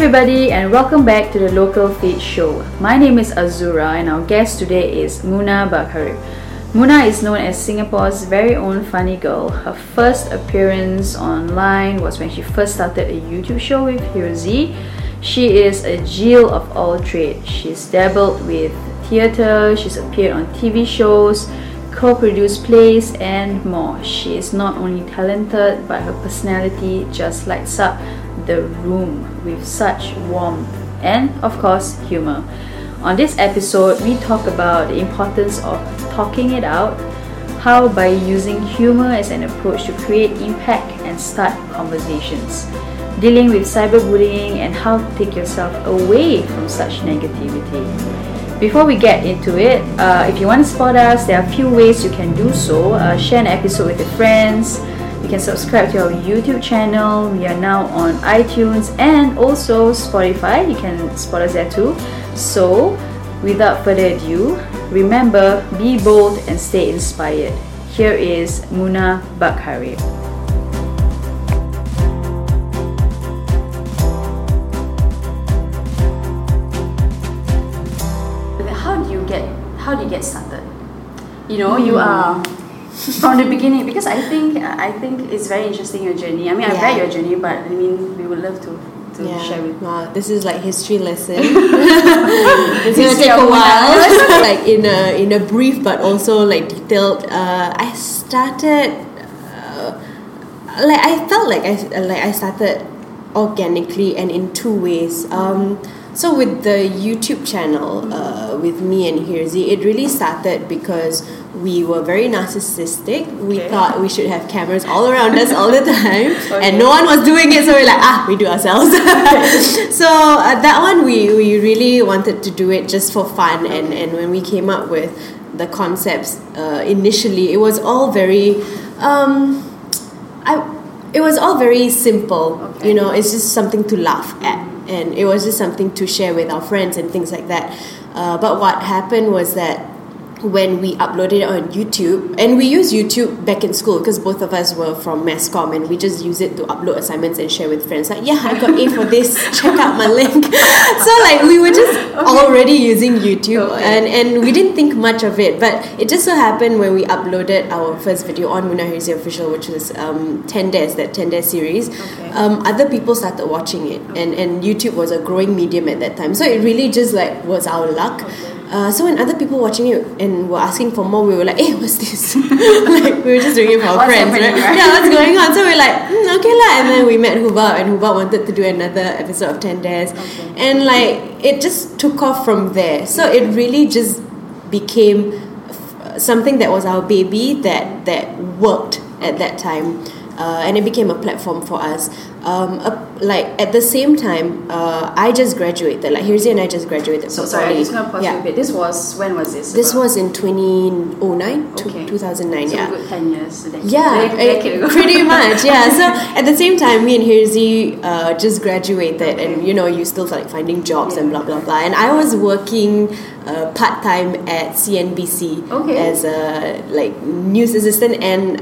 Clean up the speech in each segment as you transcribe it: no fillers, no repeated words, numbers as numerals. everybody and welcome back to the Local Feed Show. My name is Azura and our guest today is Munah Barkarib. Munah is known as Singapore's very own funny girl. Her first appearance online was when she first started a YouTube show with HeroZ. She is a Jill of all trades. She's dabbled with theatre, she's appeared on TV shows, co-produced plays and more. She is not only talented but her personality just lights up the room with such warmth and of course humor. On this episode, we talk about the importance of talking it out, how by using humor as an approach to create impact and start conversations, dealing with cyberbullying and how to take yourself away from such negativity. Before we get into it, if you want to support us, there are a few ways you can do so. Share an episode with your friends. You can subscribe to our YouTube channel. We are now on iTunes and also Spotify. You can support us there too. So, without further ado, remember, be bold and stay inspired. Here is Munah Barkarib. How do you get started? You know, you are from the beginning, because I think it's very interesting, your journey. I mean, yeah. I've read your journey, but I mean, we would love to share with you. Wow, this is like history lesson. It's going to take a while. Like in a brief but also like detailed. I started I felt like I started organically and in two ways. So with the YouTube channel, with me and HeroZ, it really started because we were very narcissistic. We thought we should have cameras all around us all the time, and no one was doing it, so we're like, we do ourselves. So that one, we really wanted to do it just for fun, and when we came up with the concepts initially, it was all very... It was all very simple, you know, it's just something to laugh at. And it was just something to share with our friends and things like that. But what happened was that when we uploaded it on YouTube, and we used YouTube back in school because both of us were from MassCom, and we just use it to upload assignments and share with friends. Like, yeah, I got A for this. Check out my link. So like we were just already using YouTube, and we didn't think much of it. But it just so happened when we uploaded our first video on MunahHirzi Official, which was 10 Dares, that 10 Dares series, other people started watching it, and YouTube was a growing medium at that time. So it really just like was our luck. So when other people watching it and were asking for more, we were like, hey, what's this? Like, we were just doing it for our friends, right? Yeah, what's going on? So we're like, okay lah. And then we met Huba, and Huba wanted to do another episode of 10 Dares. And like, it just took off from there. So it really just became something that was our baby that worked at that time. And it became a platform for us. At the same time, I just graduated. Like, HeroZ and I just graduated. So, sorry, I'm just going to pause you a bit. When was this? This was in 2009 to 2009, so a good 10 years. A decade ago. Pretty much, yeah. So, at the same time, me and HeroZ just graduated. And, you know, you still like finding jobs and blah, blah, blah. And I was working part-time at CNBC as a, like, news assistant and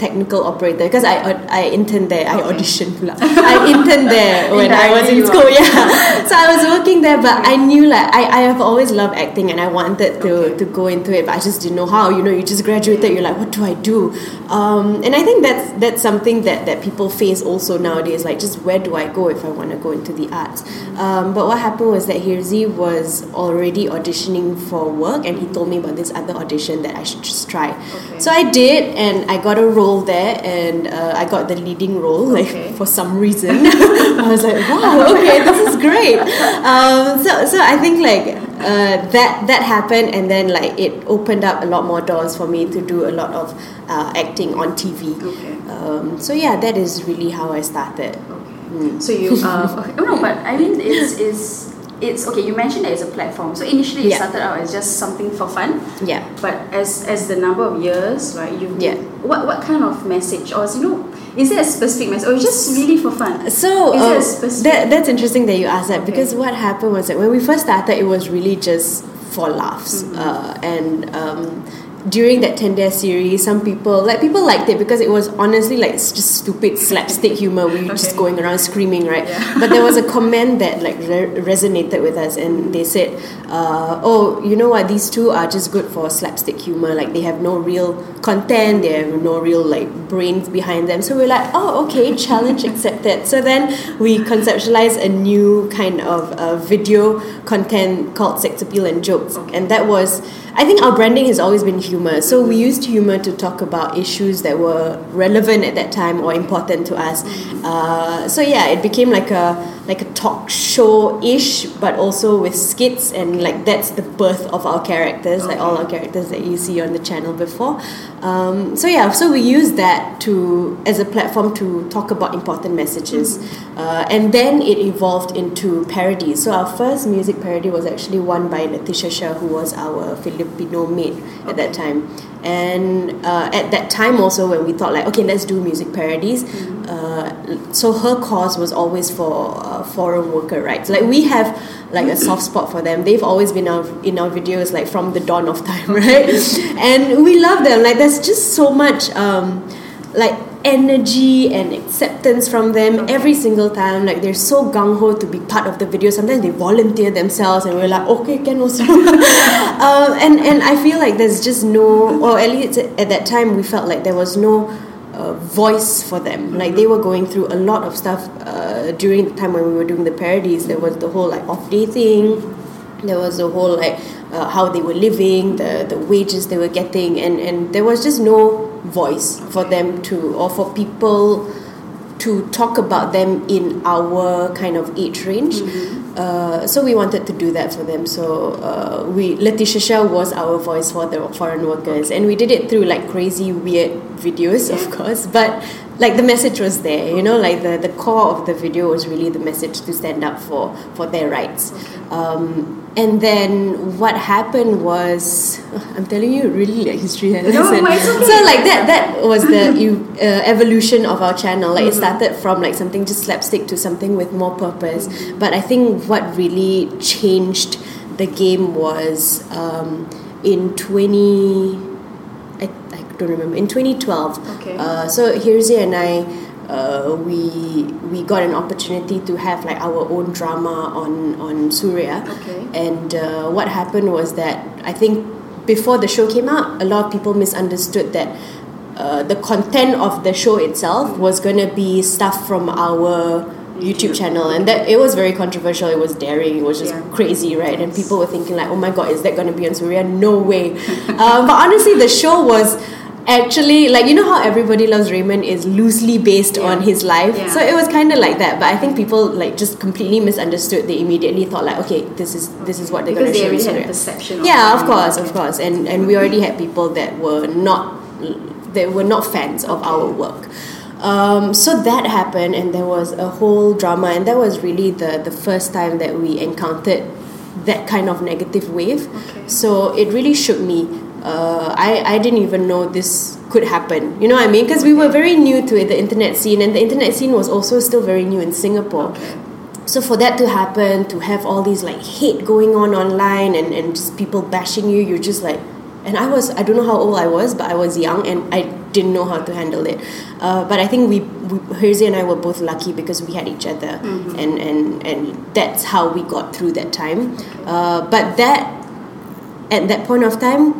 technical operator. Because I interned there. I auditioned. I interned there when I was in school, So I was working there, but I knew like I have always loved acting and I wanted to go into it, but I just didn't know how. You know, you just graduated, you're like, what do I do? And I think that's something that people face also nowadays, like just where do I go if I want to go into the arts? But what happened was that HeroZ was already auditioning for work and he told me about this other audition that I should just try. So I did, and I got a role there, and I got the leading role, like for some reason. I was like, wow, okay, this is great. So I think like that happened, and then like it opened up a lot more doors for me to do a lot of acting on TV. So yeah, that is really how I started. So you but I mean it's okay, you mentioned that it's a platform. So initially it started out as just something for fun. Yeah. But as the number of years, right, you've what kind of message, or is there a specific message, or just really for fun? So that's interesting that you asked that, because what happened was that when we first started, it was really just for laughs, and during that 10 Dares series, some people, like, people liked it because it was honestly, like, just stupid slapstick humor. We were just going around screaming, right? Yeah. But there was a comment that, like, resonated with us, and they said, oh, you know what, these two are just good for slapstick humor. Like, they have no real content, they have no real, like, brains behind them. So we're like, oh, okay, challenge accepted. So then we conceptualized a new kind of video content called Sex Appeal and Jokes. And that was, I think our branding has always been humor. So we used humor to talk about issues that were relevant at that time or important to us. So yeah, it became like a talk show-ish, but also with skits, and like that's the birth of our characters, like all our characters that you see on the channel before. So yeah, so we used that as a platform to talk about important messages. And then it evolved into parodies. So our first music parody was actually won by Natisha Shah, who was our Filipino maid at that time. And at that time also, when we thought like, okay, let's do music parodies, so her cause was always for foreign worker rights. Like, we have like a soft spot for them. They've always been in our videos, like from the dawn of time, right? And we love them. Like, there's just so much like energy and acceptance from them every single time. Like, they're so gung-ho to be part of the video. Sometimes they volunteer themselves, and we're like, okay, can also. And I feel like there's just no, or at least at that time, we felt like there was no voice for them. Like, they were going through a lot of stuff during the time when we were doing the parodies. There was the whole like off-day thing. There was the whole like how they were living, the wages they were getting, and there was just no voice for them to, or for people to talk about them in our kind of age range. So we wanted to do that for them. So Leticia Shah was our voice for the foreign workers, and we did it through like crazy weird videos, of course, but like the message was there, you know, like the core of the video was really the message to stand up for their rights. And then what happened was, I'm telling you, really like history lesson. So like that was the evolution of our channel. Like, it started from like something just slapstick to something with more purpose. But I think what really changed the game was in 2012. So HeroZ and I, we got an opportunity to have like our own drama on Suria. And what happened was that I think before the show came out, a lot of people misunderstood that the content of the show itself was going to be stuff from our YouTube channel, and that it was very controversial. It was daring. It was just crazy, right? And people were thinking like, oh my god, is that going to be on Suria? No way. But honestly, the show was actually, like, you know how Everybody Loves Raymond is loosely based on his life? So it was kind of like that, but I think people like just completely misunderstood. They immediately thought like, okay, this is what they're going to show. Because they already had a perception. Of course. And we already had people that were not fans of our work. So that happened, and there was a whole drama, and that was really the first time that we encountered that kind of negative wave. So it really shook me. I didn't even know this could happen, you know what I mean? Because we were very new to it, the internet scene, and the internet scene was also still very new in Singapore. So for that to happen, to have all these like hate going on online, and just people bashing you, you're just like, and I don't know how old I was, but I was young, and I didn't know how to handle it. But I think we HeroZ and I were both lucky because we had each other, and that's how we got through that time. But that, at that point of time,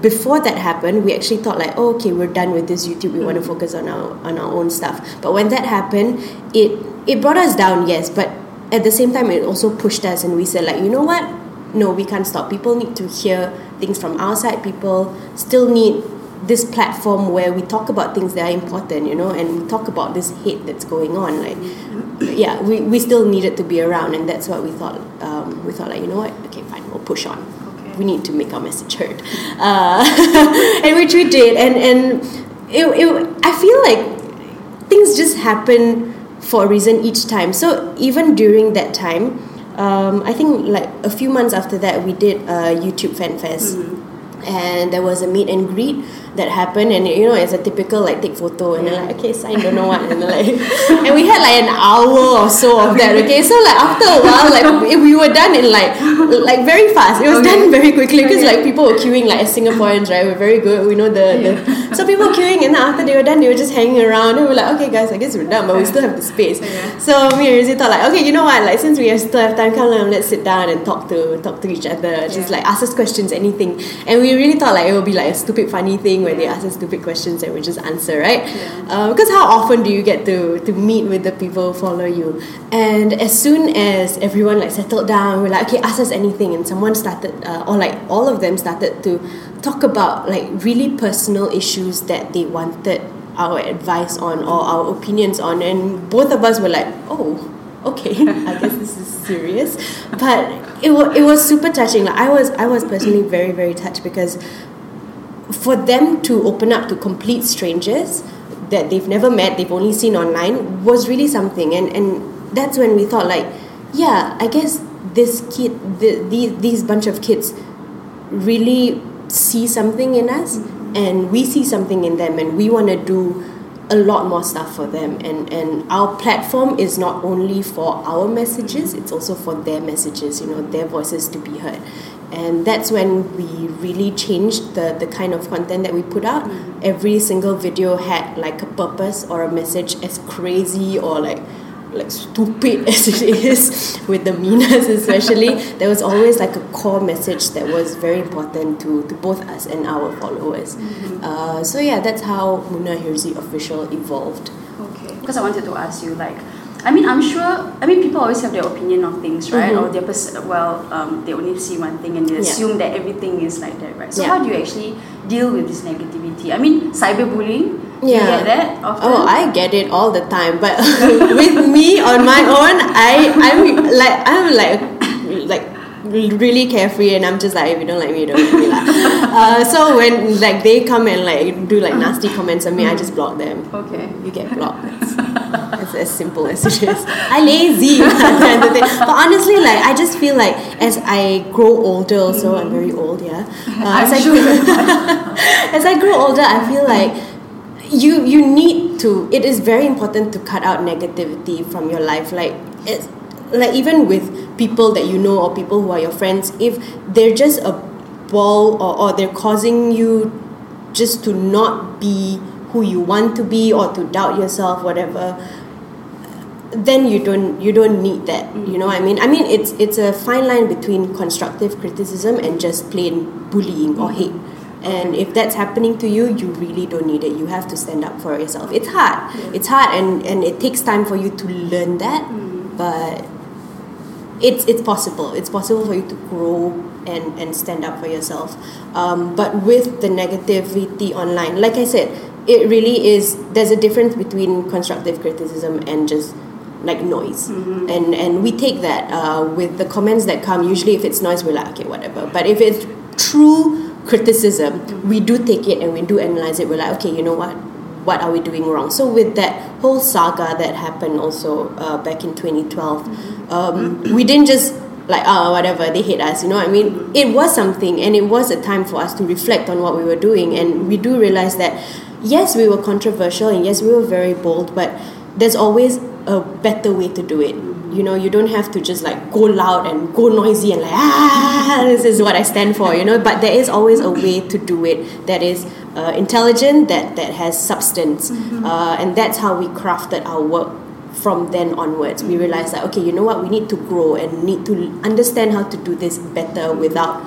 before that happened, we actually thought like, oh, okay, we're done with this YouTube. We want to focus on our own stuff. But when that happened, it brought us down, yes, but at the same time, it also pushed us, and we said like, you know what? No, we can't stop. People need to hear things from our side. People still need this platform where we talk about things that are important, you know, and we talk about this hate that's going on. Like, yeah, we still needed to be around, and that's what we thought. We thought like, you know what? Okay, fine, we'll push on. We need to make our message heard, and which we did. And it, I feel like things just happen for a reason each time. So even during that time, I think like a few months after that, we did a YouTube Fanfest, and there was a meet and greet that happened, and you know, it's a typical like take photo and then like okay sign don't know what and then, like and we had like an hour or so of that. Okay, so like after a while, like we were done in like very fast. It was done very quickly because like people were queuing, like as Singaporeans, right? We're very good. We know the so people were queuing, and then after they were done, they were just hanging around and we were like, okay guys, I guess we're done, but we still have the space. So me and Rizzi thought like, okay, you know what? Like since we still have time, come on, let's sit down and talk to each other. Just like ask us questions, anything, and we really thought like it would be like a stupid funny thing where they ask us stupid questions and we just answer, right? Because how often do you get to meet with the people who follow you? And as soon as everyone like settled down, we're like, okay, ask us anything, and someone started or like all of them started to talk about like really personal issues that they wanted our advice on or our opinions on, and both of us were like, oh, okay, I guess this is serious. But it was super touching. Like I was personally very, very touched, because for them to open up to complete strangers that they've never met, they've only seen online, was really something. And that's when we thought like, yeah, I guess this kid, these bunch of kids really see something in us, and we see something in them, and we want to do a lot more stuff for them, and our platform is not only for our messages, it's also for their messages, you know, their voices to be heard. And that's when we really changed the kind of content that we put out. Every single video had like a purpose or a message, as crazy or like stupid as it is with the Minas especially. There was always like a core message that was very important to both us and our followers. So yeah, that's how MunahHirzi Official evolved. Okay, because I wanted to ask you, like, I'm sure people always have their opinion on things, right? Or their they only see one thing and they assume that everything is like that, right? So how do you actually deal with this negativity? I mean, cyberbullying, you get that often? Oh, I get it all the time, but with me on my own, I'm like really carefree, and I'm just like, if you don't like me, you don't like me lah. So when like they come and like do like nasty comments on me, I just block them. Okay, you get blocked. It's as simple as it is. I lazy kind of thing. But honestly, like I just feel like as I grow older, also I'm very old, as I grow older, I feel like you need to. It is very important to cut out negativity from your life. Like it's like even with people that you know or people who are your friends, if they're just a ball or they're causing you just to not be who you want to be or to doubt yourself, whatever, then you don't need that. You know what I mean? It's a fine line between constructive criticism and just plain bullying or hate. And if that's happening to you, you really don't need it. You have to stand up for yourself. It's hard. It's hard, and it takes time for you to learn that. But it's possible. It's possible for you to grow and stand up for yourself. But with the negativity online, like I said, it really is. There's a difference between constructive criticism and just like noise, and we take that with the comments that come. Usually, if it's noise, we're like, okay, whatever. But if it's true criticism, we do take it and we do analyze it. We're like, okay, you know what are we doing wrong? So with that whole saga that happened also back in 2012, we didn't just like, oh, whatever, they hate us, you know what I mean? It was something, and it was a time for us to reflect on what we were doing, and we do realize that yes, we were controversial and yes, we were very bold, but there's always a better way to do it. You know, you don't have to just like go loud and go noisy and like, this is what I stand for, you know. But there is always a way to do it that is intelligent, that has substance. And that's how we crafted our work from then onwards. We realized that, okay, you know what, we need to grow and need to understand how to do this better without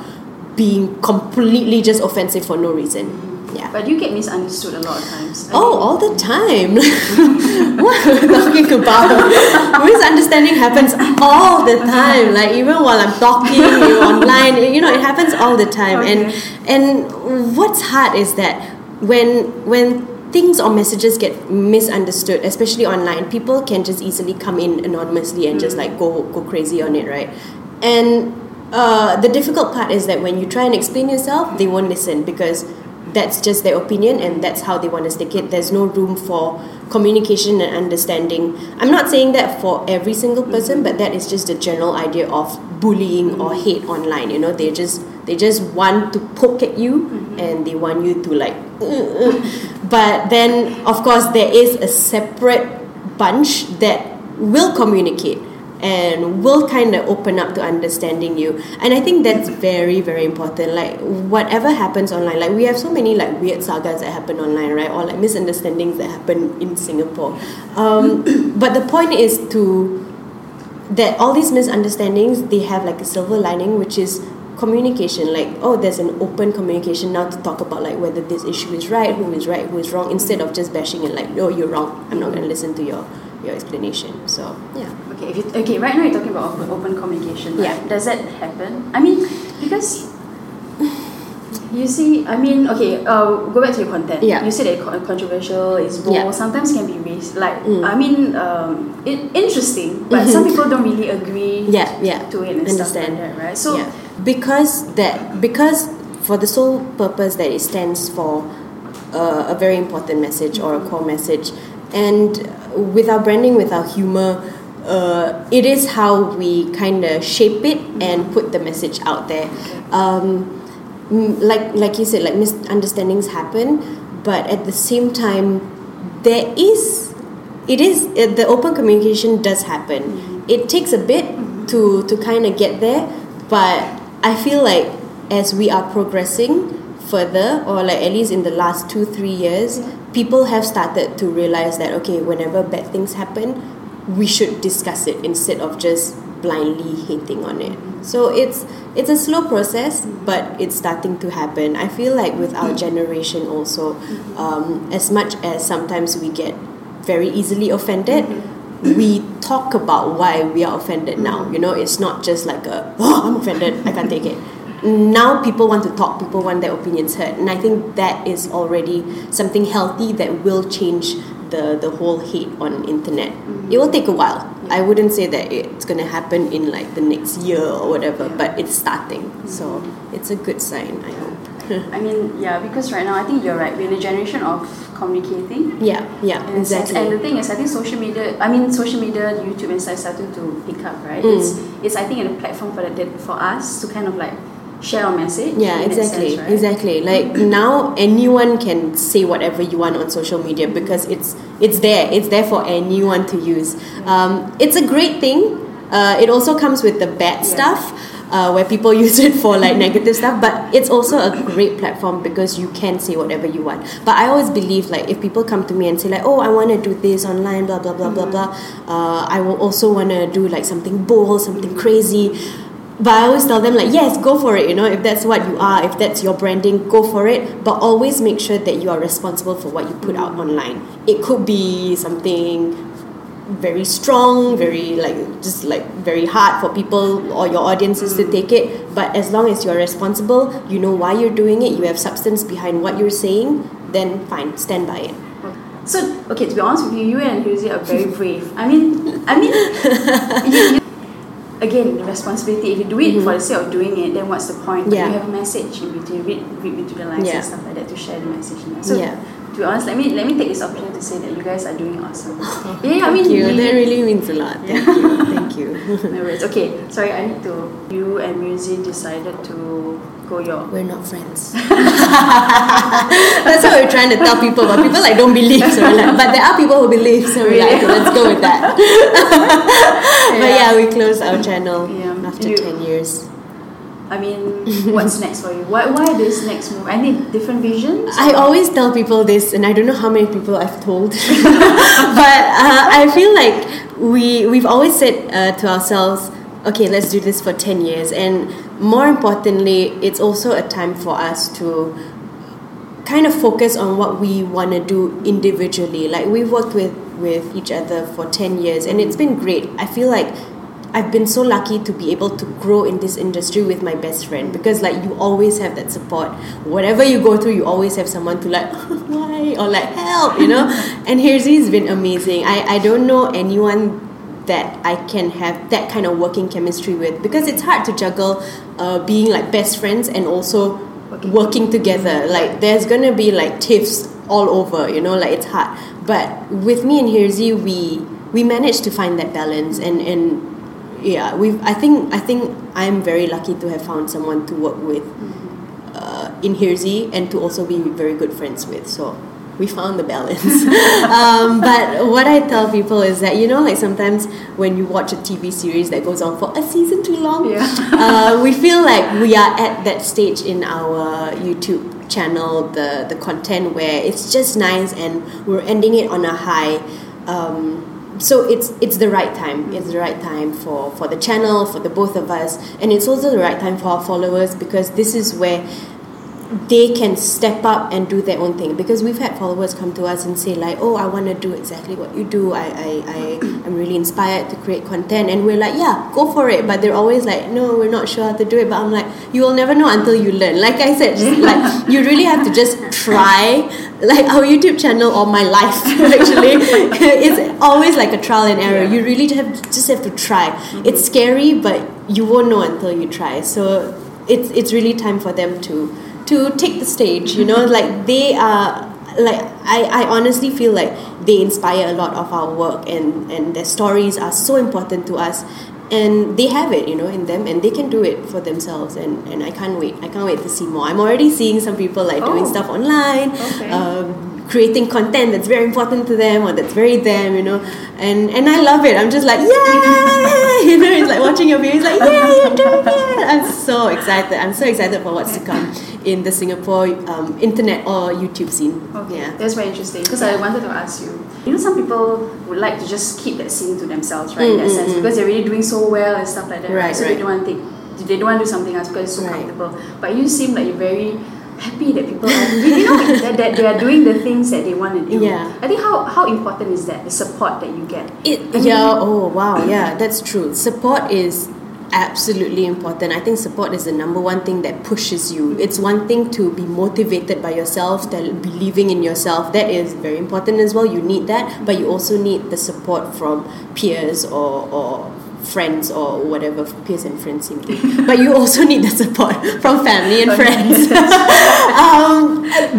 being completely just offensive for no reason. Yeah. But you get misunderstood a lot of times. All the time. What are we talking about? Misunderstanding happens all the time. Like even while I'm talking, you're online, you know, it happens all the time. Okay. And what's hard is that when things or messages get misunderstood, especially online, people can just easily come in anonymously and just like go crazy on it, right? And the difficult part is that when you try and explain yourself, they won't listen, because that's just their opinion and that's how they want to stick it. There's no room for communication and understanding. I'm not saying that for every single person, but that is just the general idea of bullying or hate online. You know, they just want to poke at you and they want you to like but then of course there is a separate bunch that will communicate and will kind of open up to understanding you. And I think that's very, very important. Like, whatever happens online, like, we have so many, like, weird sagas that happen online, right? Or, like, misunderstandings that happen in Singapore. But the point is to... that all these misunderstandings, they have, like, a silver lining, which is communication. Like, oh, there's an open communication now to talk about, like, whether this issue is right, who is right, who is wrong, instead of just bashing it, like, no, you're wrong, I'm not going to listen to your explanation. So, yeah. Okay, okay. Right now you're talking about open communication. Right? Yeah. Does that happen? I mean, because you see, I mean, okay. Go back to your content. Yeah. You said it's controversial. It's bold. Yeah. Sometimes can be raised. Like, I mean, interesting, but some people don't really agree. Yeah, yeah. To it and understand stuff like that, right? So yeah. because for the sole purpose that it stands for a very important message or a core message. And with our branding, with our humor, it is how we kind of shape it and put the message out there. Okay. Like you said, like, misunderstandings happen, but at the same time, the open communication does happen. Mm-hmm. It takes a bit to kind of get there, but I feel like as we are progressing further, or like at least in the last 2-3 years, people have started to realize that, okay, whenever bad things happen, we should discuss it instead of just blindly hating on it. So it's a slow process, but it's starting to happen. I feel like with our generation also, as much as sometimes we get very easily offended, we talk about why we are offended now. You know, it's not just like I'm offended, I can't take it. Now people want to talk, people want their opinions heard. And I think that is already something healthy that will change the whole hate on internet. It will take a while. I wouldn't say that it's going to happen in like the next year or whatever, but it's starting. So it's a good sign, I hope. I mean, yeah, because right now I think you're right. We're in a generation of communicating. Yeah, yeah, and exactly. And the thing is, I think social media, YouTube and stuff started to pick up, right? It's I think a platform for us to kind of like share our message. Yeah, exactly, sense, right? Exactly. Like, now anyone can say whatever you want on social media because it's there for anyone to use. It's a great thing. It also comes with the bad stuff, where people use it for like negative stuff. But it's also a great platform because you can say whatever you want. But I always believe, like, if people come to me and say like, oh, I want to do this online, blah blah blah blah blah. I will also want to do like something bold, something crazy. But I always tell them, like, yes, go for it, you know, if that's what you are, if that's your branding, go for it. But always make sure that you are responsible for what you put out online. It could be something very strong, very, like, just, like, very hard for people or your audiences to take it. But as long as you're responsible, you know why you're doing it, you have substance behind what you're saying, then fine, stand by it. So, okay, to be honest with you, you and Hirzi are very brave. I mean... Again, the responsibility. If you do it for the sake of doing it, then what's the point? Yeah. You have a message in between, read between the lines and stuff like that to share the message. So, to be honest, let me take this opportunity to say that you guys are doing awesome. Yeah, I mean, thank you. That really means a lot. Yeah. Thank you. No worries. Okay, sorry, I need to. You and Hirzi decided to go your. We're not friends. That's what we're trying to tell people, but people like don't believe. So we're like, but there are people who believe. So we're like, okay, let's go with that. But yeah, we closed our channel after 10 years. I mean, what's next for you? Why this next move? I need different visions. I always tell people this, and I don't know how many people I've told. But I feel like we've always said to ourselves, okay, let's do this for 10 years. And more importantly, it's also a time for us to kind of focus on what we want to do individually. Like, we've worked with each other for 10 years and it's been great. I feel like I've been so lucky to be able to grow in this industry with my best friend because, like, you always have that support. Whatever you go through, you always have someone to like, why? Or like, help, you know? And Hirzi's been amazing. I don't know anyone that I can have that kind of working chemistry with because it's hard to juggle being like best friends and also working together. Like, there's going to be like tiffs all over, you know, like it's hard. But with me and Hirzi, we managed to find that balance, and yeah, I think I'm very lucky to have found someone to work with in HeroZ and to also be very good friends with. So we found the balance. But what I tell people is that, you know, like sometimes when you watch a TV series that goes on for a season too long, we feel like we are at that stage in our YouTube channel, the content where it's just nice and we're ending it on a high. So it's the right time. It's the right time for the channel, for the both of us. And it's also the right time for our followers, because this is where they can step up and do their own thing. Because we've had followers come to us and say like, oh, I want to do exactly what you do. I'm really inspired to create content. And we're like, yeah, go for it. But they're always like, no, we're not sure how to do it. But I'm like, you will never know until you learn. Like I said, just like you really have to just try. Like our YouTube channel or my life actually is always like a trial and error. You really just have to try. It's scary, but you won't know until you try. So it's really time for them to take the stage, you know, like they are, like I honestly feel like they inspire a lot of our work, and their stories are so important to us, and they have it, you know, in them, and they can do it for themselves, and I can't wait to see more. I'm already seeing some people like doing stuff online, creating content that's very important to them or that's very them, you know, and I love it. I'm just like, yeah, you know, it's like watching your videos, like, yeah, you're doing it. I'm so excited for what's to come in the Singapore internet or YouTube scene. That's very interesting, because I wanted to ask you, you know, some people would like to just keep that scene to themselves, right, in that sense, because they're really doing so well and stuff like that, right? So they don't want to do something else because it's so comfortable. But you seem like you're very happy that people are, you know, that they are doing the things that they want to do. I think how important is that, the support that you get? That's true. Support is absolutely important. I think support is the number one thing that pushes you. It's one thing to be motivated by yourself, that believing in yourself, that is very important as well. You need that, but you also need the support from peers or friends or whatever, peers and friends seem to be. But you also need the support from family and friends.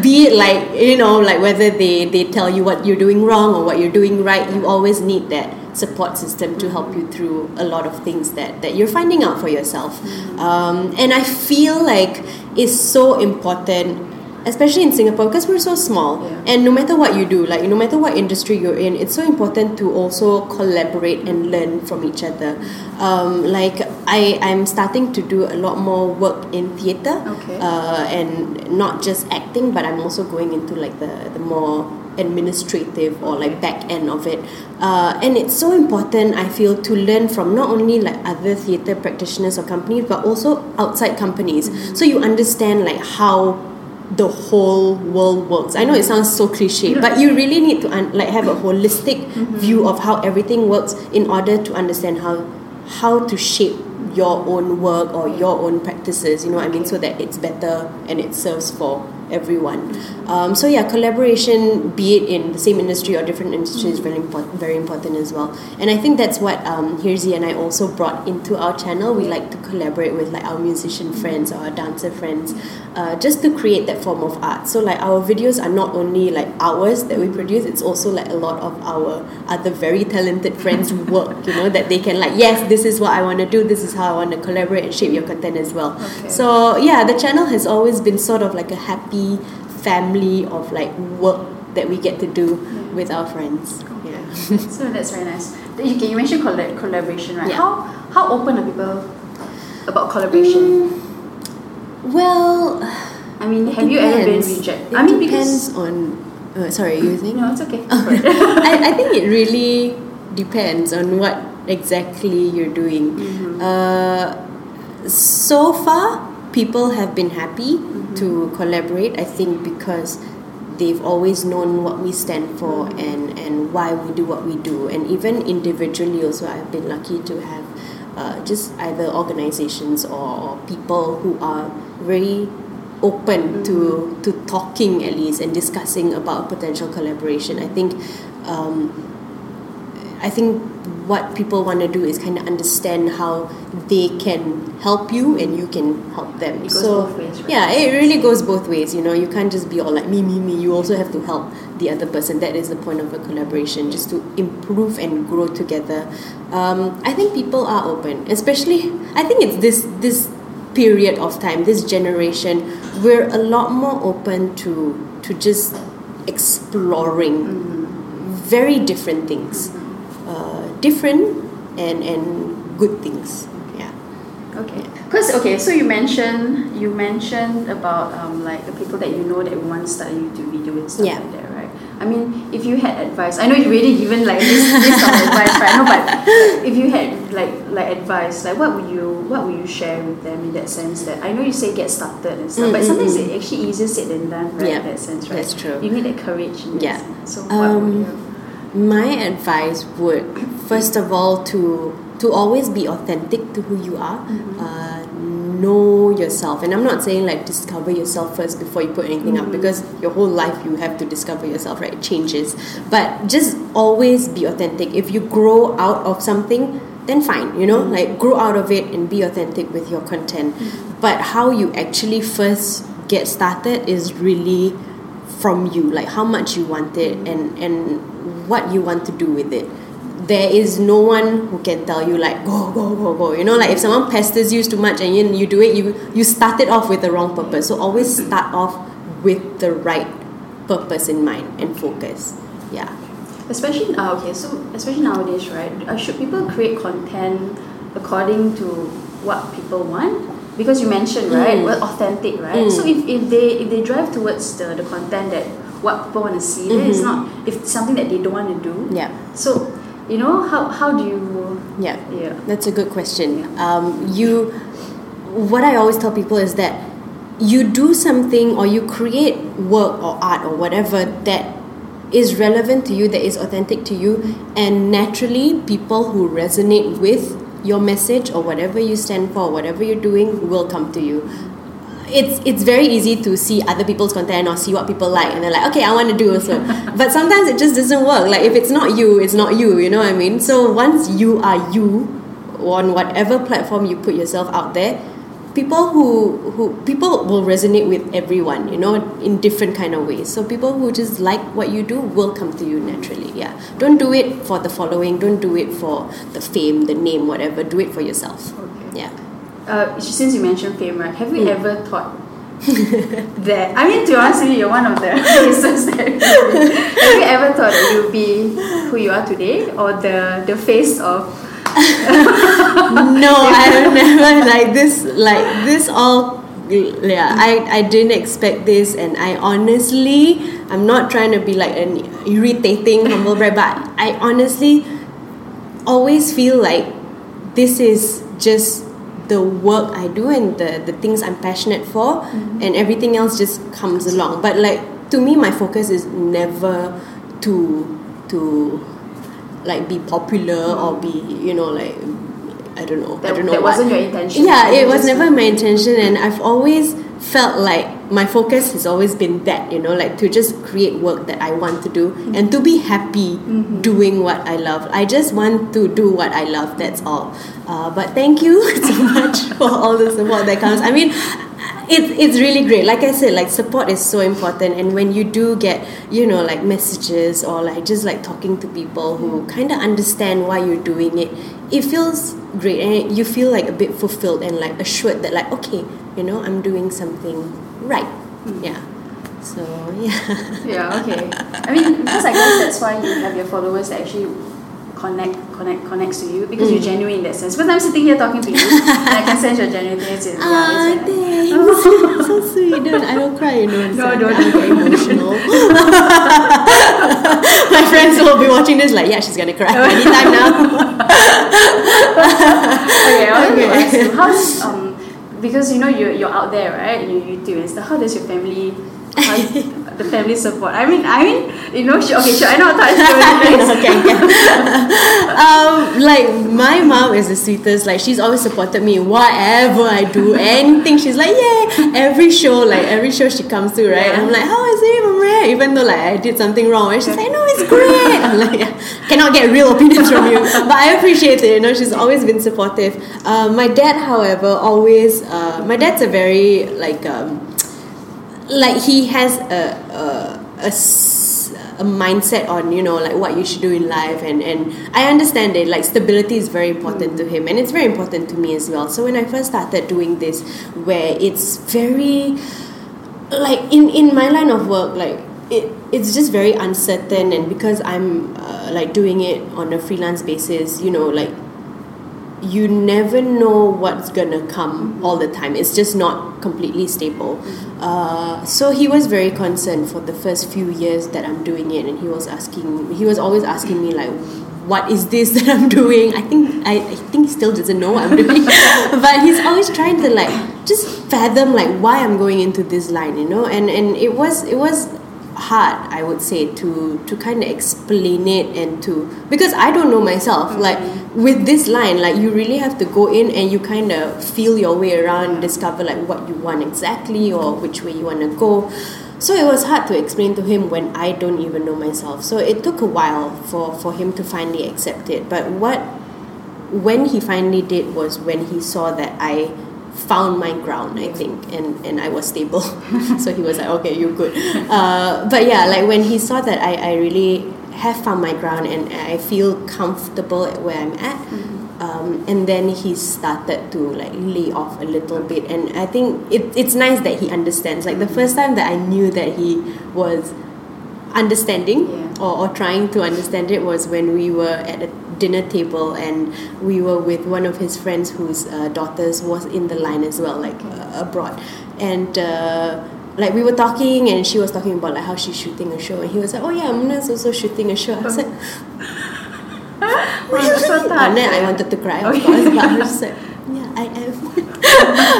Be it like, you know, like whether they tell you what you're doing wrong or what you're doing right, you always need that support system to help you through a lot of things that you're finding out for yourself. And I feel like it's so important, especially in Singapore, because we're so small, and no matter what you do, like no matter what industry you're in, it's so important to also collaborate and learn from each other. Like I'm starting to do a lot more work in theatre, and not just acting, but I'm also going into like the more administrative or like back end of it, and it's so important, I feel, to learn from not only like other theatre practitioners or companies, but also outside companies, so you understand like how the whole world works. I know it sounds so cliche, but you really need to have a holistic view of how everything works in order to understand how to shape your own work or your own practices, you know what I mean, so that it's better and it serves for everyone. So yeah, collaboration, be it in the same industry or different industries, is very important as well. And I think that's what HeroZ and I also brought into our channel. We like to collaborate with like our musician friends or our dancer friends, just to create that form of art. So like our videos are not only like ours that we produce, it's also like a lot of our other very talented friends' work, you know, that they can like, yes, this is what I want to do, this is how I want to collaborate and shape your content as well. So yeah, the channel has always been sort of like a happy family of like work that we get to do with our friends. So that's very nice. You mentioned collaboration, right? How open are people about collaboration? Well, I mean, have you ever been rejected? It depends on. Sorry, you think? No, it's okay. I think it really depends on what exactly you're doing. So far, people have been happy to collaborate, I think, because they've always known what we stand for and why we do what we do. And even individually also, I've been lucky to have just either organizations or people who are very open to talking, at least, and discussing about potential collaboration. I think what people want to do is kind of understand how they can help you and you can help them. It goes both ways, right? Yeah, it really goes both ways. You know, you can't just be all like me. You also have to help the other person. That is the point of a collaboration, just to improve and grow together. I think people are open, especially. I think it's this period of time, this generation, we're a lot more open to just exploring very different things, different and good things. Okay. Because so you mentioned about like the people that you know that want to start a YouTube video and stuff like that, right? I mean, if you had advice, I know you've already given like this sort of advice, right? No, but if you had like advice, like what would you share with them in that sense? That I know you say get started and stuff, but sometimes it's actually easier said than done, right? Yeah, in that sense, right? That's true. You need that courage. In that sense. So what would you have? My advice would, first of all, to always be authentic to who you are, know yourself. And I'm not saying like discover yourself first before you put anything up, because your whole life you have to discover yourself, right? It changes. But just always be authentic. If you grow out of something, then fine, like grow out of it and be authentic with your content. But how you actually first get started is really from you, like how much you want it and what you want to do with it. There is no one who can tell you like go. Like if someone pesters you too much and you do it, you start it off with the wrong purpose. So always start off with the right purpose in mind and focus. Yeah. Especially nowadays, right? Should people create content according to what people want? Because you mentioned, right, well, authentic, right? So if they drive towards the content that what people want to see, then it's not if something that they don't want to do. Yeah. So how do you... Yeah, that's a good question. Yeah. What I always tell people is that you do something or you create work or art or whatever that is relevant to you, that is authentic to you, and naturally people who resonate with your message or whatever you stand for, whatever you're doing, will come to you. It's very easy to see other people's content or see what people like and they're like, okay, I want to do also. But sometimes it just doesn't work. Like if it's not you, it's not you, you know what I mean? So once you are you on whatever platform you put yourself out there, people will resonate with everyone, in different kind of ways. So people who just like what you do will come to you naturally. Yeah. Don't do it for the following, don't do it for the fame, the name, whatever. Do it for yourself. Okay. Yeah. Since you mentioned fame, right, have you ever thought that, I mean, to be honest with you, you're one of the faces that have you ever thought that you'd be who you are today, or the face of no, I have never like this all. Yeah, I didn't expect this, and I honestly, I'm not trying to be like an irritating humble brag, but I honestly always feel like this is just the work I do and the things I'm passionate for, and everything else just comes along. But like to me, my focus is never to like be popular or be like I don't know. That wasn't your intention. Yeah, it was never my intention, and I've always felt like my focus has always been that, like to just create work that I want to do and to be happy doing what I love. I just want to do what I love, that's all. But thank you so much for all the support that comes. I mean, it's really great. Like I said, like support is so important, and when you do get, like messages or like just like talking to people who kind of understand why you're doing it, it feels great and you feel like a bit fulfilled and like assured that like, okay, I'm doing something right. Yeah. So yeah, okay. I mean, because I guess that's why you have your followers that actually connects to you, because you're genuine in that sense. But I'm sitting here talking to you and I can sense your genuineness. Thanks. Oh. So sweet. I don't cry, don't get emotional. My friends will be watching this like, yeah, she's gonna cry anytime now. Okay. So how's because you're out there, right? You're YouTube and stuff. How does your family, the family support? I mean, okay, sure. I know how to do it. Like my mom is the sweetest. Like she's always supported me whatever I do, anything. She's like, yeah. Every show she comes to, right? Yeah. I'm like, how is it even rare? Even though like I did something wrong, and she's like, no, it's great. I'm like, cannot get real opinions from you, but I appreciate it. She's always been supportive. My dad, however, always. My dad's a very like he has a a mindset on, you know, like what you should do in life. And I understand it, like stability is very important to him, and it's very important to me as well. So when I first started doing this, where it's very, like in my line of work, like it's just very uncertain, and because I'm like doing it on a freelance basis, you know, like you never know what's gonna come all the time. It's just not completely stable. So he was very concerned for the first few years that I'm doing it, and he was always asking me like, what is this that I'm doing? I think he still doesn't know what I'm doing. But he's always trying to like just fathom like why I'm going into this line, you know. And it was hard, I would say, to kind of explain it, and to, because I don't know myself, like with this line, like you really have to go in and you kind of feel your way around, discover like what you want exactly or which way you want to go. So it was hard to explain to him when I don't even know myself. So it took a while for him to finally accept it. But when he finally did was when he saw that I found my ground, I think, and I was stable. So he was like, okay, you're good. But yeah, like when he saw that I really have found my ground and I feel comfortable at where I'm at, and then he started to like lay off a little bit. And I think it's nice that he understands. Like the first time that I knew that he was understanding, or trying to understand it, was when we were at a dinner table, and we were with one of his friends whose daughters was in the line as well, like abroad, and like we were talking, and she was talking about like how she's shooting a show, and he was like, oh yeah, Munah's also shooting a show. I was like, really? And then I wanted to cry, of course, but I was just like, yeah, I am.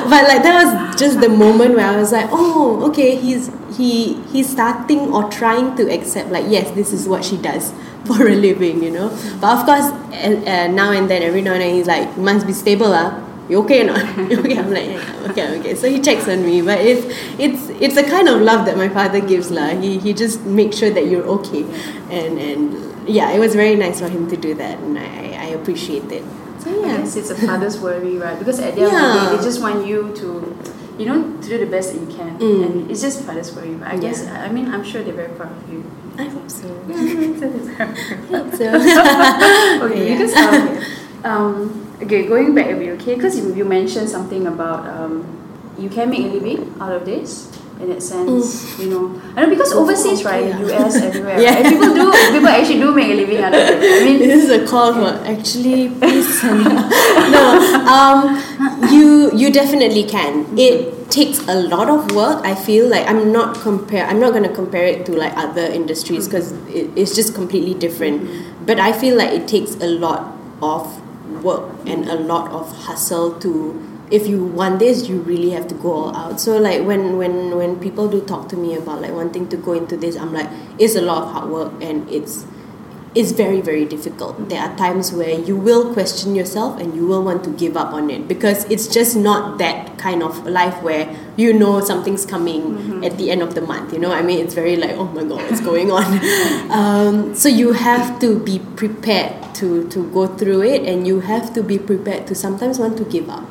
But like that was just the moment where I was like, oh, okay, he's starting or trying to accept like, yes, this is what she does for a living, you know. But of course, now and then, every now and then, he's like, you must be stable, huh? You okay or not? You okay? I'm like, yeah, okay. So he checks on me, but it's a kind of love that my father gives, lah. He just makes sure that you're okay, and yeah, it was very nice for him to do that, and I appreciate it. So yeah, I guess it's a father's worry, right? Because at the end of the day, they just want you to do the best you can, and it's just father's worry. But I guess, I mean, I'm sure they're very proud of you. I hope so. Yeah, I hope so. Okay, you can start with okay, going back a bit, okay? Because you mentioned something about you can make a living out of this, in that sense, you know. I know, because overseas, right? US, everywhere. Yeah. Right? People actually do make a living out of it. I mean, this is a call for actually, please. You definitely can. It takes a lot of work. I feel like I'm not going to compare it to like other industries, because it's just completely different. But I feel like it takes a lot of work and a lot of hustle to. If you want this, you really have to go all out. So like when people do talk to me about like wanting to go into this, I'm like, it's a lot of hard work, and it's very, very difficult. There are times where you will question yourself and you will want to give up on it, because it's just not that kind of life where you know something's coming at the end of the month, you know. I mean, it's very like, oh my god, what's going on? So you have to be prepared to go through it, and you have to be prepared to sometimes want to give up.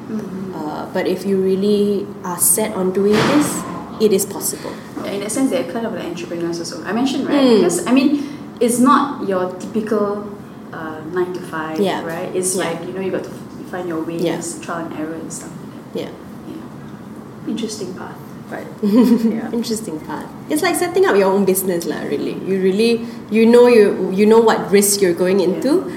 But if you really are set on doing this, it is possible. In that sense, they're kind of like entrepreneurs also. I mentioned, right? Because, I mean, it's not your typical 9 to 5, right? It's like, you know, you got to find your ways, trial and error and stuff like that. Yeah. Interesting path. Right. Yeah. Interesting path. It's like setting up your own business, lah. Really. You know what risk you're going into.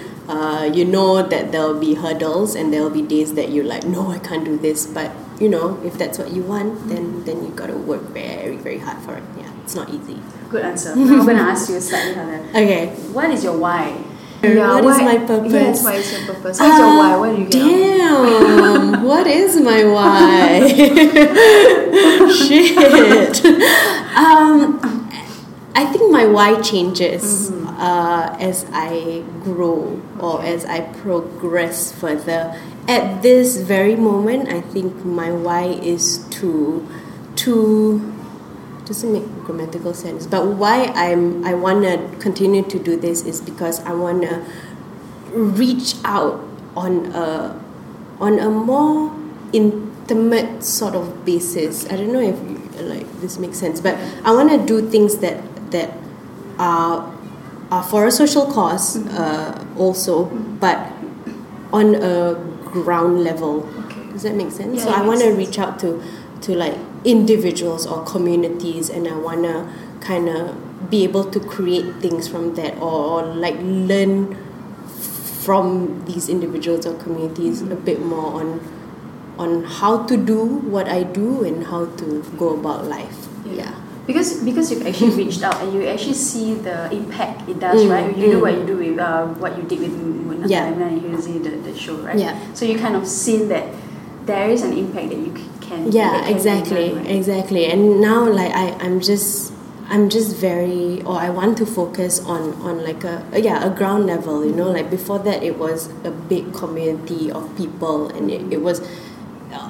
You know that there'll be hurdles, and there'll be days that you're like, no, I can't do this. But, you know, if that's what you want, then you got to work very, very hard for it. Yeah, it's not easy. Good answer. I'm going to ask you a slightly harder. Okay. What is your why? Yeah, what is my purpose? Yes, why is your purpose? What is your why? What do you get? Damn! What is my why? Shit! I think my why changes as I grow or as I progress further. At this very moment, I think my why is to doesn't make grammatical sense, but why I want to continue to do this is because I want to reach out on a more intimate sort of basis. I don't know if this makes sense, but I want to do things that are for a social cause also, but on a ground level. Okay. Does that make sense? Yeah, so I want to reach out to like individuals or communities, and I want to kind of be able to create things from that, or like learn from these individuals or communities a bit more on how to do what I do and how to go about life. Yeah. Because you've actually reached out and you actually see the impact it does, right? You know what you do with what you did with Munah and HeroZ, the show, right? Yeah. So you kind of seen that there is an impact that you can. Yeah, exactly, done, right? Exactly. And now, like I'm just very, or I want to focus on like a ground level, you know. Like before that, it was a big community of people, and it was.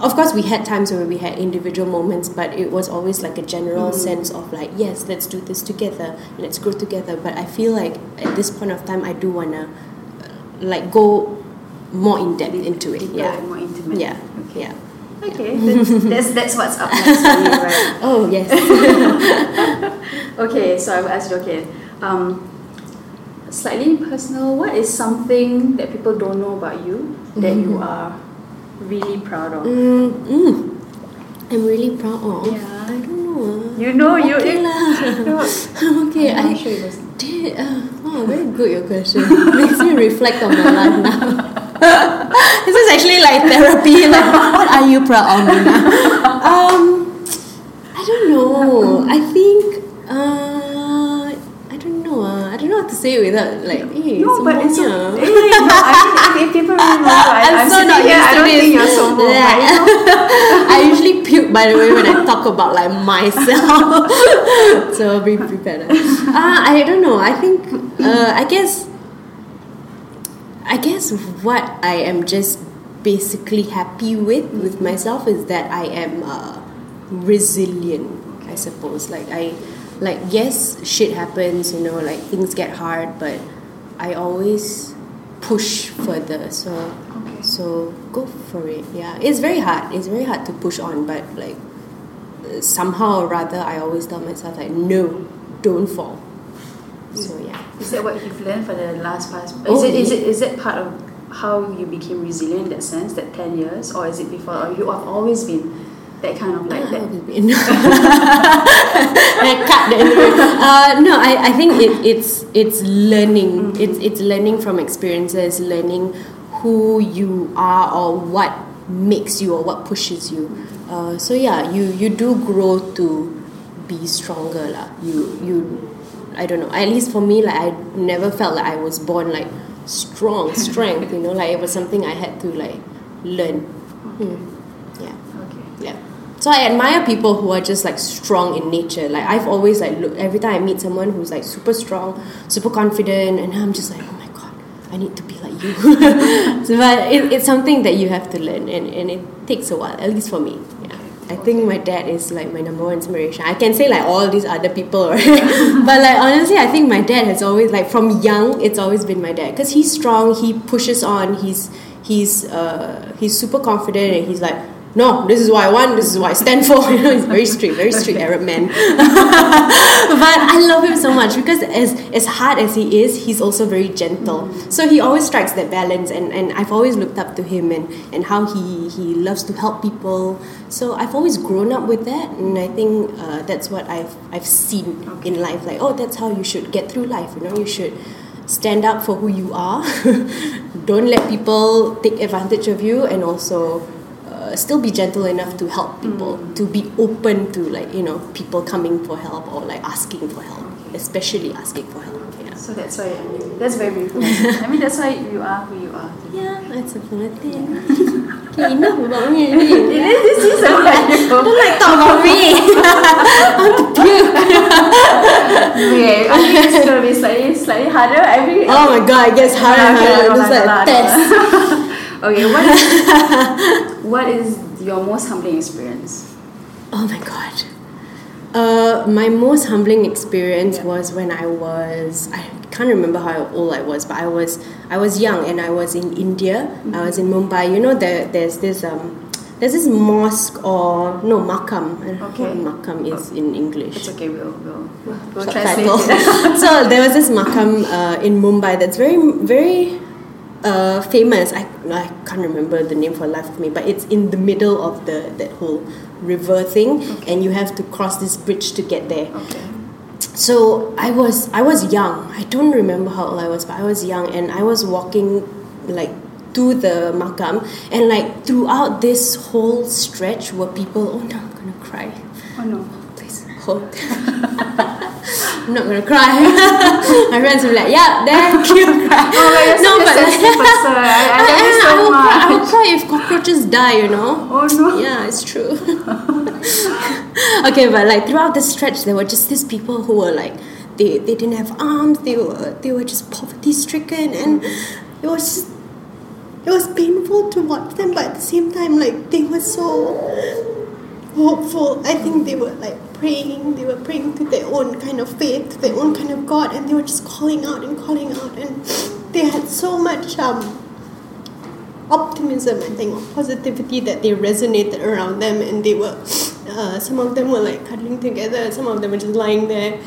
Of course, we had times where we had individual moments, but it was always like a general sense of like, yes, let's do this together, and let's grow together. But I feel like at this point of time, I do wanna like go more in depth into it. Yeah, more intimate. Yeah, okay. Yeah. Okay, that's what's up next for you, right? Oh yes. Okay, so I will ask you. Okay, slightly personal. What is something that people don't know about you that you are really proud of? I'm really proud of. Yeah. I don't know. You know, okay, you. Okay lah. Okay, I'm sure it was. Wow, very good your question. Makes me reflect on my life now. This is actually like therapy. Like, what are you proud of, Munah? I don't know. I think. I don't know how to say it without like. Hey, no, but it's so. Hey, no, I mean, if people remember, I'm so not here. I don't think you're so bold. Yeah. You know? I usually puke, by the way, when I talk about like myself. So be prepared. I don't know. I think. I guess what I am just basically happy with myself is that I am resilient, I suppose. Like yes, shit happens, you know, like things get hard, but I always push further. So go for it. Yeah, it's very hard. It's very hard to push on, but like somehow or rather, I always tell myself like, no, don't fall. So yeah. Is that what you've learned for the last past? Is it part of how you became resilient in that sense, that 10 years, or is it before? Or you have always been that kind of like that? No, I think it's learning. It's learning from experiences, learning who you are or what makes you or what pushes you. So yeah, you do grow to be stronger, lah. You. I don't know. At least for me, like I never felt like I was born like strength. You know, like it was something I had to like learn. Okay. Yeah. Okay. Yeah. So I admire people who are just like strong in nature. Like I've always like looked every time I meet someone who's like super strong, super confident, and I'm just like, oh my god, I need to be like you. So, but it's something that you have to learn, and it takes a while. At least for me. Yeah. I think my dad is like my number one inspiration. I can say like all these other people, right? But like honestly, I think my dad has always like from young, it's always been my dad because he's strong. He pushes on. He's super confident, and he's like, no, this is what I want. This is what I stand for. You know, he's very strict Arab man. But I love him so much because as hard as he is, he's also very gentle. So he always strikes that balance, and I've always looked up to him and how he loves to help people. So I've always grown up with that, and I think that's what I've seen in life. Like, oh, that's how you should get through life. You know, you should stand up for who you are. Don't let people take advantage of you, and also still be gentle enough to help people, to be open to like, you know, people coming for help or like asking for help, especially asking for help. Yeah. So that's why that's very beautiful. I mean, that's why you are who you are. Yeah, that's a good thing. Okay, enough about me. This is so wonderful. Don't like talk about me. I'm okay, I think it's gonna be slightly harder. Oh my god, it gets harder. It's like test. Okay, what is your most humbling experience? Oh my god. My most humbling experience was when I can't remember how old I was, but I was young and I was in India. I was in Mumbai. You know, there's this There's this mosque or no makam. Okay. Makam is in English. It's okay. We'll translate it. So there was this makam in Mumbai that's very famous. I can't remember the name for the life of me, but it's in the middle of that whole river thing, okay. And you have to cross this bridge to get there. Okay. So I was young. I don't remember how old I was, but I was young, and I was walking like to the makam, and like throughout this whole stretch were people. Oh no, I'm gonna cry. Oh no, please hold. I'm not gonna cry. My friends were like, yeah, then you cry. Oh, no, but I will cry if cockroaches die, you know. Oh no. Yeah, it's true. Okay, but like throughout this stretch, there were just these people who were like, they didn't have arms. They were just poverty stricken, and it was just. It was painful to watch them, but at the same time, like, they were so hopeful. I think they were, like, praying. They were praying to their own kind of faith, to their own kind of God, and they were just calling out, and they had so much optimism, I think, or positivity that they resonated around them, and they were, some of them were, like, cuddling together, some of them were just lying there.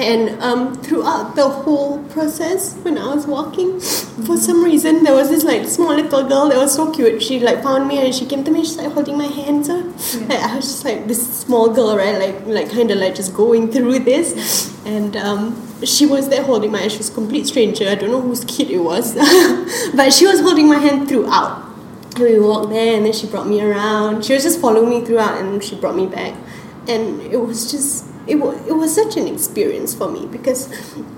And throughout the whole process, when I was walking, for some reason there was this like small little girl that was so cute. She like found me and she came to me. She's like holding my hands. Like, I was just like this small girl, right? Like kind of like just going through this. And she was there holding my hand. She was a complete stranger. I don't know whose kid it was, but she was holding my hand throughout. And we walked there, and then she brought me around. She was just following me throughout, and she brought me back. And it was just. It was such an experience for me because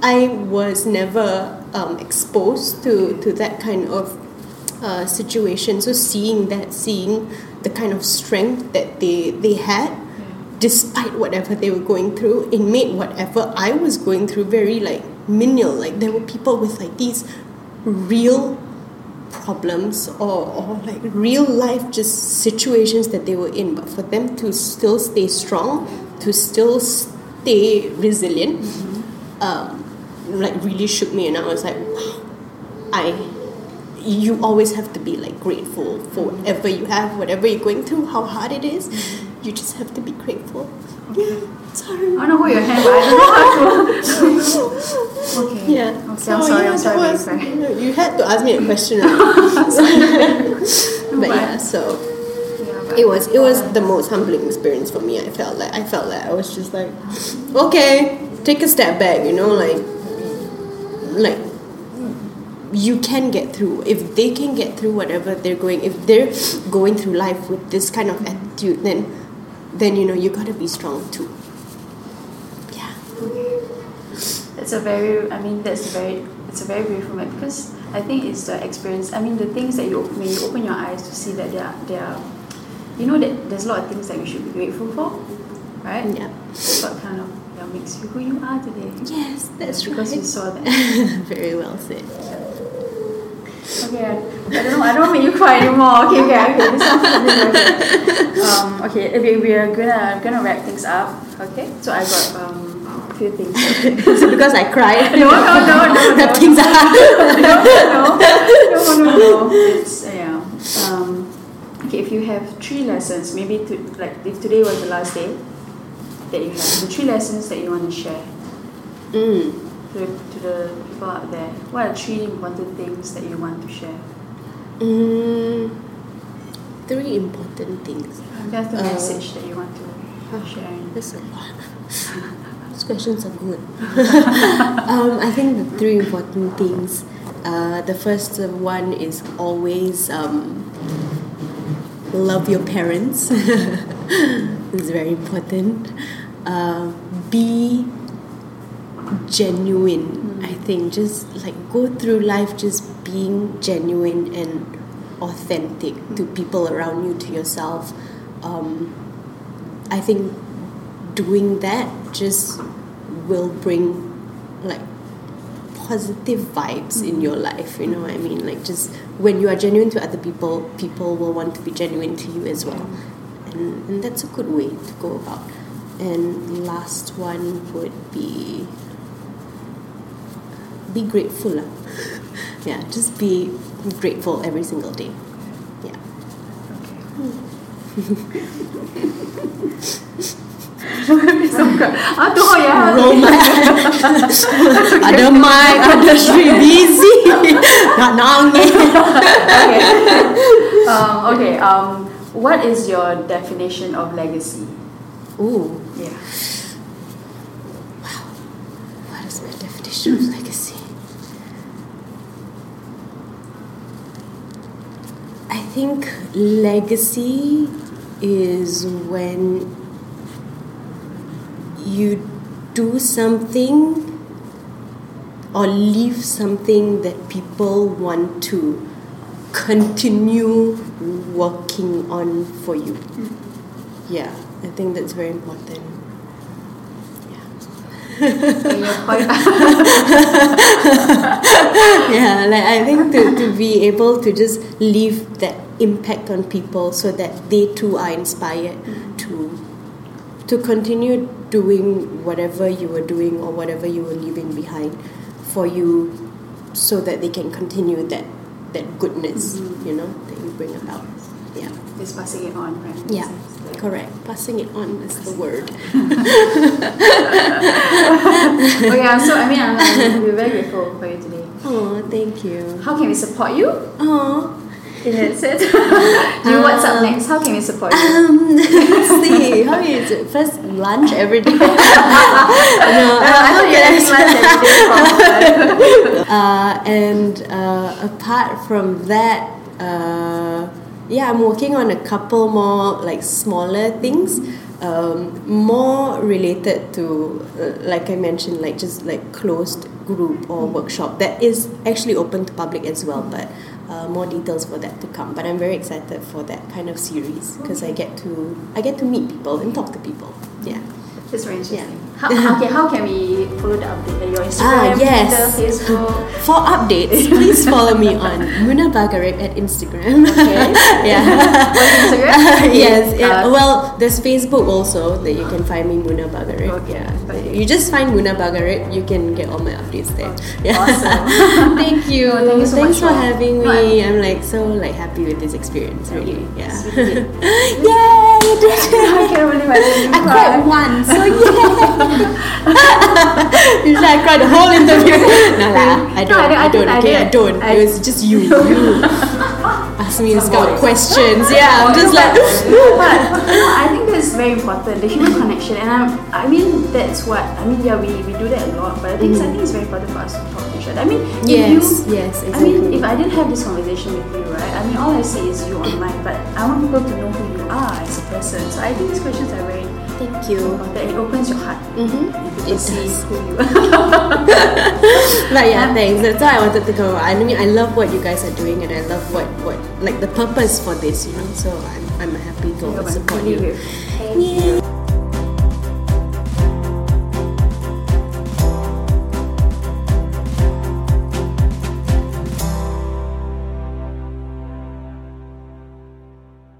I was never exposed to that kind of situation. So seeing the kind of strength that they had, despite whatever they were going through, it made whatever I was going through very like menial. Like there were people with like these real problems or like real life just situations that they were in, but for them to still stay strong, to still stay resilient, like really shook me, and I was like, wow, you always have to be like grateful for whatever you have, whatever you're going through, how hard it is, you just have to be grateful. Okay. Yeah, sorry. I don't know who your hand, but I don't know. Okay. Yeah. Okay, so, I'm sorry. You know, you had to ask me a question. But yeah, so. It was the most humbling experience for me. I felt like I was just like, okay, take a step back, you know, like you can get through. If they can get through whatever they're going, if they're going through life with this kind of attitude, then you know you gotta be strong too. Yeah. It's a very beautiful moment because I think it's the experience. I mean, the things that when you open your eyes to see that they are. You know that there's a lot of things that you should be grateful for, right? Yeah. That's what kind of makes you who you are today. Yes, that's right. Because you saw that. Very well said. Okay, I don't make you cry anymore. Okay. Okay, we're gonna wrap things up. Okay, so I got a few things. So because I cried. No. Wrap things up. No. It's if you have 3 lessons, maybe if today was the last day that you have, the 3 lessons that you want to share to the people out there, what are 3 important things that you want to share? 3 important things. That's the message that you want to share. That's a lot. Those questions are good. I think the 3 important things, the first one is always... love your parents. It's very important. Be genuine. I think just like go through life just being genuine and authentic to people around you, to yourself. I think doing that just will bring like positive vibes in your life, you know what I mean? Like just when you are genuine to other people, people will want to be genuine to you as well. And that's a good way to go about. And last one would be grateful. Just be grateful every single day. Yeah. Okay. Atuh ya. Ada mic, ada Sri busy. Nak nangis. Okay. What is your definition of legacy? Ooh. Yeah. Wow. What is my definition of legacy? I think legacy is when you do something or leave something that people want to continue working on for you. Yeah, I think that's very important. Yeah, like I think to be able to just leave that impact on people so that they too are inspired to continue doing whatever you were doing or whatever you were leaving behind for you, so that they can continue that goodness, you know, that you bring about. Yeah. It's passing it on, right? Yeah. Like correct. Passing it on is the word. Oh yeah, so I mean we're very grateful for you today. Oh, thank you. How can we support you? Oh. That's it. Do you what's up next? How can we support you? Let's see. How do you do? First, lunch every day. And apart from that, I'm working on a couple more like smaller things, more related to, like I mentioned, like just like closed group or workshop that is actually open to public as well, but. More details for that to come, but I'm very excited for that kind of series because I get to meet people and talk to people. Yeah, that's very interesting. Yeah. How can we follow the update? Like your Instagram, Twitter, Facebook. For updates, please follow me on Munah Barkarib at Instagram. Okay. Yeah. Instagram? Yes. Well, there's Facebook also that you can find me, Munah Barkarib. Okay. Yeah. Okay. You just find Munah Barkarib. You can get all my updates there. Okay. Yeah. Awesome. Thank you. Thank you so much for having me. I'm like so like happy with this experience. Really. Yeah. Yay! I can't really imagine. I cried once. So yeah. Usually I cried the whole interview. No, I don't. It was just you. Ask me these kind of questions. Yeah, I'm just like. But I think that's very important. The human connection, and I mean that's what I mean. Yeah, we do that a lot. But I think it's very important for us to talk to each other. I mean, exactly. I mean, if I didn't have this conversation with you, right? I mean, all I see is you online. But I want people to know who you are as a person. So I think these questions are very. Thank you. That it opens your heart. Mm-hmm. It does. But yeah, thanks. That's why I wanted to go. I mean, I love what you guys are doing, and I love what like the purpose for this, you know. So I'm happy to support you. Thank you.